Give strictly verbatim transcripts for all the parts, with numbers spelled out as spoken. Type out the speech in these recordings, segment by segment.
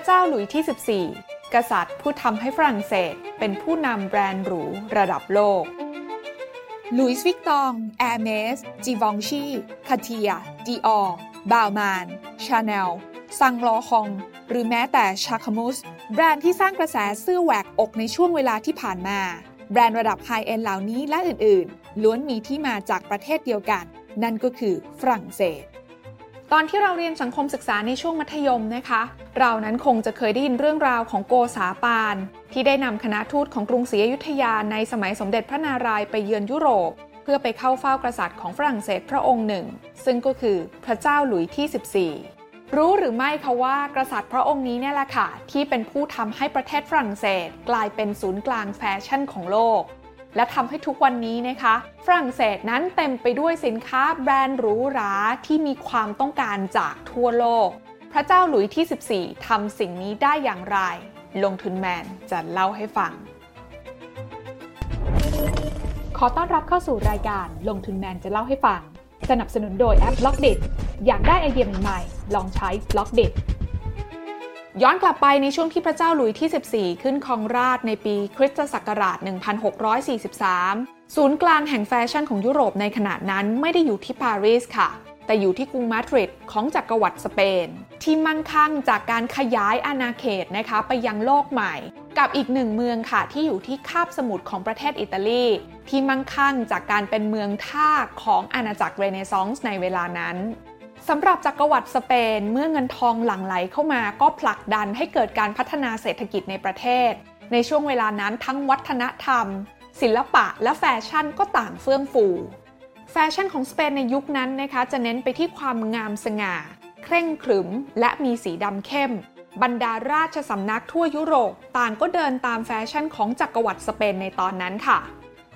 ระเจ้าหลุยส์ที่สิบสี่กษัตริย์ผู้ทำให้ฝรั่งเศสเป็นผู้นำแบรนด์หรูระดับโลก Louis Vuitton, Hermes, Givenchy, Cartier, Dior, Balmain, Chanel, Saint Laurent หรือแม้แต่ Sacamus แบรนด์ที่สร้างกระแสเสื้อแหวกอกในช่วงเวลาที่ผ่านมาแบรนด์ระดับไฮเอนด์เหล่านี้และอื่นๆล้วนมีที่มาจากประเทศเดียวกันนั่นก็คือฝรั่งเศสตอนที่เราเรียนสังคมศึกษาในช่วงมัธยมนะคะเรานั้นคงจะเคยได้ยินเรื่องราวของโกษาปานที่ได้นำคณะทูตของกรุงศรีอยุธยาในสมัยสมเด็จพระนารายณ์ไปเยือนยุโรปเพื่อไปเข้าเฝ้ากษัตริย์ของฝรั่งเศสพระองค์หนึ่งซึ่งก็คือพระเจ้าหลุยส์ที่สิบสี่รู้หรือไม่คะว่ากษัตริย์พระองค์นี้เนี่ยแหละค่ะที่เป็นผู้ทำให้ประเทศฝรั่งเศสกลายเป็นศูนย์กลางแฟชั่นของโลกและทำให้ทุกวันนี้นะคะฝรั่งเศสนั้นเต็มไปด้วยสินค้าแบรนด์หรูหราที่มีความต้องการจากทั่วโลกพระเจ้าหลุยส์ที่สิบสี่ทำสิ่งนี้ได้อย่างไรลงทุนแมนจะเล่าให้ฟังขอต้อนรับเข้าสู่รายการลงทุนแมนจะเล่าให้ฟังสนับสนุนโดยแอป Blockdit อยากได้ไอเดียใหม่ๆลองใช้ Blockditย้อนกลับไปในช่วงที่พระเจ้าหลุยส์ที่สิบสี่ขึ้นครองราชย์ในปีคริสตศักราชหนึ่งพันหกร้อยสี่สิบสามศูนย์กลางแห่งแฟชั่นของยุโรปในขณะนั้นไม่ได้อยู่ที่ปารีสค่ะแต่อยู่ที่กรุงมาดริดของจักรวรรดิสเปนที่มั่งคั่งจากการขยายอาณาเขตนะคะไปยังโลกใหม่กับอีกหนึ่งเมืองค่ะที่อยู่ที่คาบสมุทรของประเทศอิตาลีที่มั่งคั่งจากการเป็นเมืองท่าของอาณาจักรเรเนซองส์ในเวลานั้นสำหรับจักรวรรดิสเปนเมื่อเงินทองหลั่งไหลเข้ามาก็ผลักดันให้เกิดการพัฒนาเศรษฐกิจในประเทศในช่วงเวลานั้นทั้งวัฒนธรรมศิลปะและแฟชั่นก็ต่างเฟื่องฟูแฟชั่นของสเปนในยุคนั้นนะคะจะเน้นไปที่ความงามสง่าเคร่งขรึมและมีสีดำเข้มบรรดาราชสำนักทั่วยุโรปต่างก็เดินตามแฟชั่นของจักรวรรดิสเปนในตอนนั้นค่ะ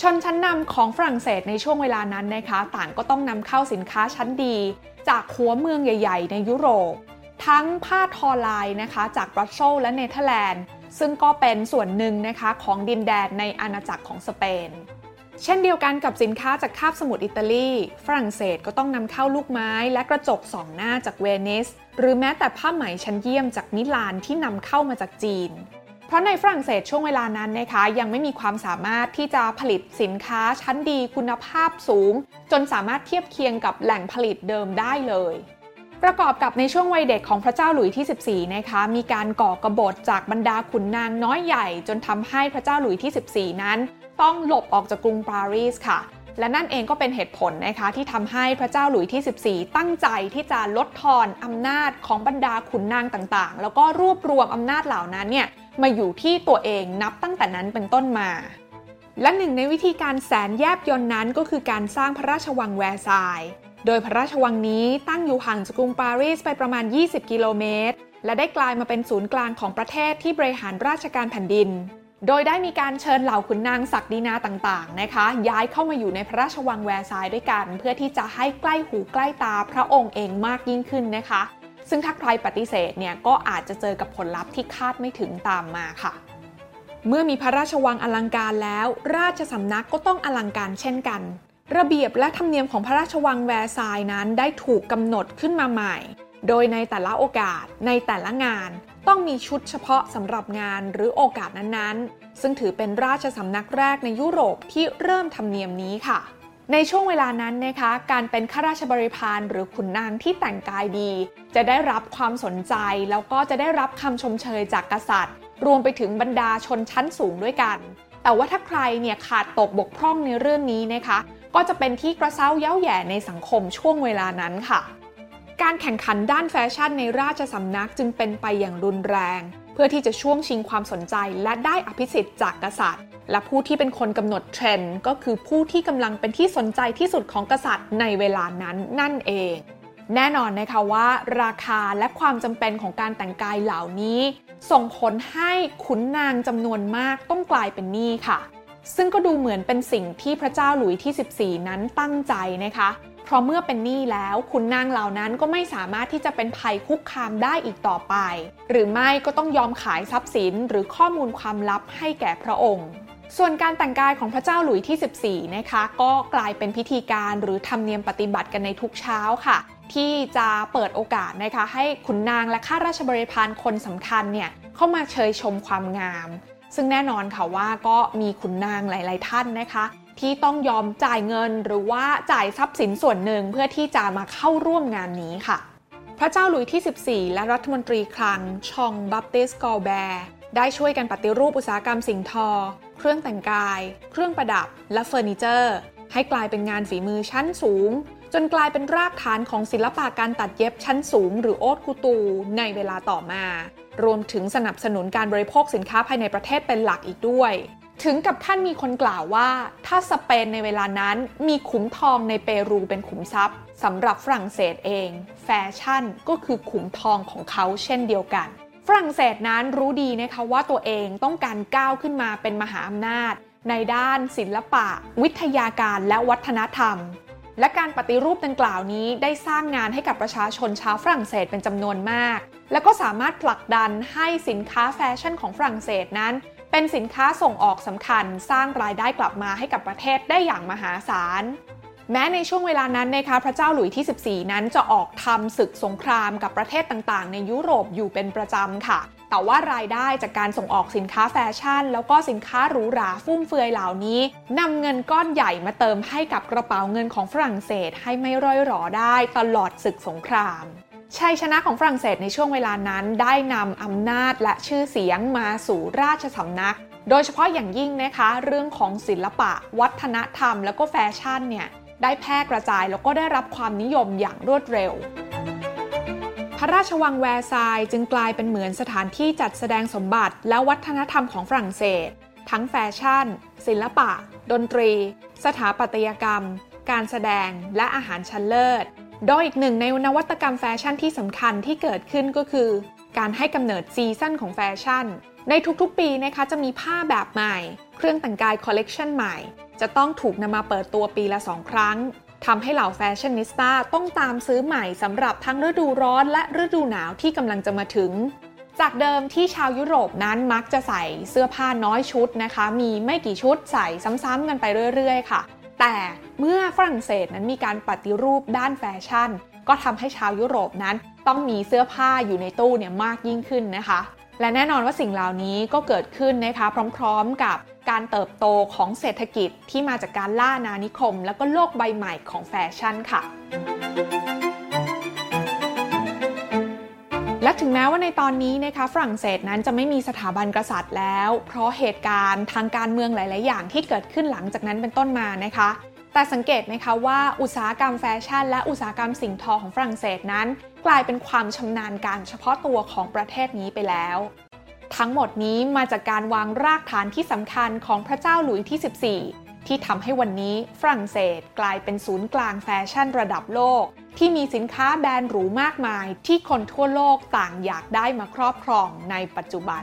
ชนชั้นนำของฝรั่งเศสในช่วงเวลานั้นนะคะต่างก็ต้องนำเข้าสินค้าชั้นดีจากหัวเมืองใหญ่ๆในยุโรปทั้งผ้าทอลายนะคะจากบรัสเซลส์และเนเธอร์แลนด์ซึ่งก็เป็นส่วนหนึ่งนะคะของดินแดนในอาณาจักรของสเปนเช่นเดียวกันกับสินค้าจากคาบสมุทรอิตาลีฝรั่งเศสก็ต้องนำเข้าลูกไม้และกระจกสองหน้าจากเวนิสหรือแม้แต่ผ้าไหมชั้นเยี่ยมจากมิลานที่นำเข้ามาจากจีนเพราะในฝรั่งเศสช่วงเวลานั้นนะคะยังไม่มีความสามารถที่จะผลิตสินค้าชั้นดีคุณภาพสูงจนสามารถเทียบเคียงกับแหล่งผลิตเดิมได้เลยประกอบกับในช่วงวัยเด็กของพระเจ้าหลุยส์ที่สิบสี่นะคะมีการก่อกบฏจากบรรดาขุนนางน้อยใหญ่จนทำให้พระเจ้าหลุยส์ที่สิบสี่นั้นต้องหลบออกจากกรุงปารีสค่ะและนั่นเองก็เป็นเหตุผลนะคะที่ทำให้พระเจ้าหลุยส์ที่สิบสี่ตั้งใจที่จะลดทอนอำนาจของบรรดาขุนนางต่างๆแล้วก็รวบรวมอำนาจเหล่านั้นเนี่ยมาอยู่ที่ตัวเองนับตั้งแต่นั้นเป็นต้นมาและหนึ่งในวิธีการแสนแยบยลนั้นก็คือการสร้างพระราชวังแวร์ซายน์โดยพระราชวังนี้ตั้งอยู่ห่างจากกรุงปารีสไปประมาณยี่สิบกิโลเมตรและได้กลายมาเป็นศูนย์กลางของประเทศที่บริหารราชการแผ่นดินโดยได้มีการเชิญเหล่าขุนนางศักดินาต่างๆนะคะย้ายเข้ามาอยู่ในพระราชวังแวร์ซายน์ด้วยกันเพื่อที่จะให้ใกล้หูใกล้ตาพระองค์เองมากยิ่งขึ้นนะคะซึ่งถ้าใครปฏิเสธเนี่ยก็อาจจะเจอกับผลลัพธ์ที่คาดไม่ถึงตามมาค่ะเมื่อมีพระราชวังอลังการแล้วราชสำนักก็ต้องอลังการเช่นกันระเบียบและธรรมเนียมของพระราชวังแวร์ซายน์นั้นได้ถูกกำหนดขึ้นมาใหม่โดยในแต่ละโอกาสในแต่ละงานต้องมีชุดเฉพาะสำหรับงานหรือโอกาสนั้นๆซึ่งถือเป็นราชสำนักแรกในยุโรปที่เริ่มธรรมเนียมนี้ค่ะในช่วงเวลานั้นนะคะการเป็นข้าราชบริพารหรือขุนนางที่แต่งกายดีจะได้รับความสนใจแล้วก็จะได้รับคำชมเชยจากกษัตริย์รวมไปถึงบรรดาชนชั้นสูงด้วยกันแต่ว่าถ้าใครเนี่ยขาดตกบกพร่องในเรื่องนี้นะคะก็จะเป็นที่กระเซ้าเย้าแหย่ในสังคมช่วงเวลานั้นค่ะการแข่งขันด้านแฟชั่นในราชสำนักจึงเป็นไปอย่างรุนแรงเพื่อที่จะช่วงชิงความสนใจและได้อภิสิทธิ์จากกษัตริย์และผู้ที่เป็นคนกำหนดเทรนด์ก็คือผู้ที่กำลังเป็นที่สนใจที่สุดของกษัตริย์ในเวลานั้นนั่นเองแน่นอนนะคะว่าราคาและความจำเป็นของการแต่งกายเหล่านี้ส่งผลให้ขุนนางจำนวนมากต้องกลายเป็นหนี้ค่ะซึ่งก็ดูเหมือนเป็นสิ่งที่พระเจ้าหลุยส์ที่สิบสี่นั้นตั้งใจนะคะเพราะเมื่อเป็นหนี้แล้วขุนนางเหล่านั้นก็ไม่สามารถที่จะเป็นภัยคุกคามได้อีกต่อไปหรือไม่ก็ต้องยอมขายทรัพย์สินหรือข้อมูลความลับให้แก่พระองค์ส่วนการแต่งกายของพระเจ้าหลุยส์ที่สิบสี่นะคะก็กลายเป็นพิธีการหรือธรรมเนียมปฏิบัติกันในทุกเช้าค่ะ ที่จะเปิดโอกาสนะคะให้ขุนนางและข้าราชบริพารคนสำคัญเนี่ยเข้ามาเชยชมความงามซึ่งแน่นอนค่ะว่าก็มีขุนนางหลายๆท่านนะคะที่ต้องยอมจ่ายเงินหรือว่าจ่ายทรัพย์สินส่วนหนึ่งเพื่อที่จะมาเข้าร่วมงานนี้ค่ะพระเจ้าหลุยส์ที่สิบสี่และรัฐมนตรีคลังชองบัปติสกอลแบร์ได้ช่วยกันปฏิรูปอุตสาหกรรมสิ่งทอเครื่องแต่งกายเครื่องประดับและเฟอร์นิเจอร์ให้กลายเป็นงานฝีมือชั้นสูงจนกลายเป็นรากฐานของศิลปะการตัดเย็บชั้นสูงหรือโอตคูตูในเวลาต่อมารวมถึงสนับสนุนการบริโภคสินค้าภายในประเทศเป็นหลักอีกด้วยถึงกับขั้นมีคนกล่าวว่าถ้าสเปนในเวลานั้นมีขุมทองในเปรูเป็นขุมทรัพย์สำหรับฝรั่งเศสเองแฟชั่นก็คือขุมทองของเขาเช่นเดียวกันฝรั่งเศสนั้นรู้ดีนะคะว่าตัวเองต้องการก้าวขึ้นมาเป็นมหาอำนาจในด้านศิลปะวิทยาการและวัฒนธรรมและการปฏิรูปดังกล่าวนี้ได้สร้างงานให้กับประชาชนชาวฝรั่งเศสเป็นจำนวนมากและก็สามารถผลักดันให้สินค้าแฟชั่นของฝรั่งเศสนั้นเป็นสินค้าส่งออกสำคัญสร้างรายได้กลับมาให้กับประเทศได้อย่างมหาศาลแม้ในช่วงเวลานั้นนะคะพระเจ้าหลุยส์ที่สิบสี่นั้นจะออกทำศึกสงครามกับประเทศต่างๆในยุโรปอยู่เป็นประจำค่ะแต่ว่ารายได้จากการส่งออกสินค้าแฟชั่นแล้วก็สินค้าหรูหราฟุ่มเฟือยเหล่านี้นำเงินก้อนใหญ่มาเติมให้กับกระเป๋าเงินของฝรั่งเศสให้ไม่ร่อยหรอได้ตลอดศึกสงครามชัยชนะของฝรั่งเศสในช่วงเวลานั้นได้นำอำนาจและชื่อเสียงมาสู่ราชสำนักโดยเฉพาะอย่างยิ่งนะคะเรื่องของศิลปะวัฒนธรรมแล้วก็แฟชั่นเนี่ยได้แพร่กระจายแล้วก็ได้รับความนิยมอย่างรวดเร็วพระราชวังแวร์ซายน์จึงกลายเป็นเหมือนสถานที่จัดแสดงสมบัติและวัฒนธรรมของฝรั่งเศสทั้งแฟชั่นศิลปะดนตรีสถาปัตยกรรมการแสดงและอาหารชั้นเลิศโดยอีกหนึ่งในนวัตกรรมแฟชั่นที่สำคัญที่เกิดขึ้นก็คือการให้กำเนิดซีซั่นของแฟชั่นในทุกๆปีนะคะจะมีผ้าแบบใหม่เครื่องแต่งกายคอลเลกชันใหม่จะต้องถูกนำมาเปิดตัวปีละสองครั้งทำให้เหล่าแฟชั่นนิสต้าต้องตามซื้อใหม่สำหรับทั้งฤดูร้อนและฤดูหนาวที่กำลังจะมาถึงจากเดิมที่ชาวยุโรปนั้นมักจะใส่เสื้อผ้าน้อยชุดนะคะมีไม่กี่ชุดใส่ซ้ำๆกันไปเรื่อยๆค่ะแต่เมื่อฝรั่งเศสนั้นมีการปฏิรูปด้านแฟชั่นก็ทำให้ชาวยุโรปนั้นต้องมีเสื้อผ้าอยู่ในตู้เนี่ยมากยิ่งขึ้นนะคะและแน่นอนว่าสิ่งเหล่านี้ก็เกิดขึ้นนะคะพร้อมๆกับการเติบโตของเศรษฐกิจที่มาจากการล่าอาณานิคมแล้วก็โลกใบใหม่ของแฟชั่นค่ะและถึงแม้ว่าในตอนนี้นะคะฝรั่งเศสนั้นจะไม่มีสถาบันกษัตริย์แล้วเพราะเหตุการณ์ทางการเมืองหลายๆอย่างที่เกิดขึ้นหลังจากนั้นเป็นต้นมานะคะแต่สังเกตไหมคะว่าอุตสาหกรรมแฟชั่นและอุตสาหกรรมสิ่งทอของฝรั่งเศสนั้นกลายเป็นความชำนาญการเฉพาะตัวของประเทศนี้ไปแล้วทั้งหมดนี้มาจากการวางรากฐานที่สำคัญของพระเจ้าหลุยส์ที่สิบสี่ที่ทำให้วันนี้ฝรั่งเศสกลายเป็นศูนย์กลางแฟชั่นระดับโลกที่มีสินค้าแบรนด์หรูมากมายที่คนทั่วโลกต่างอยากได้มาครอบครองในปัจจุบัน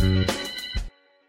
้เลย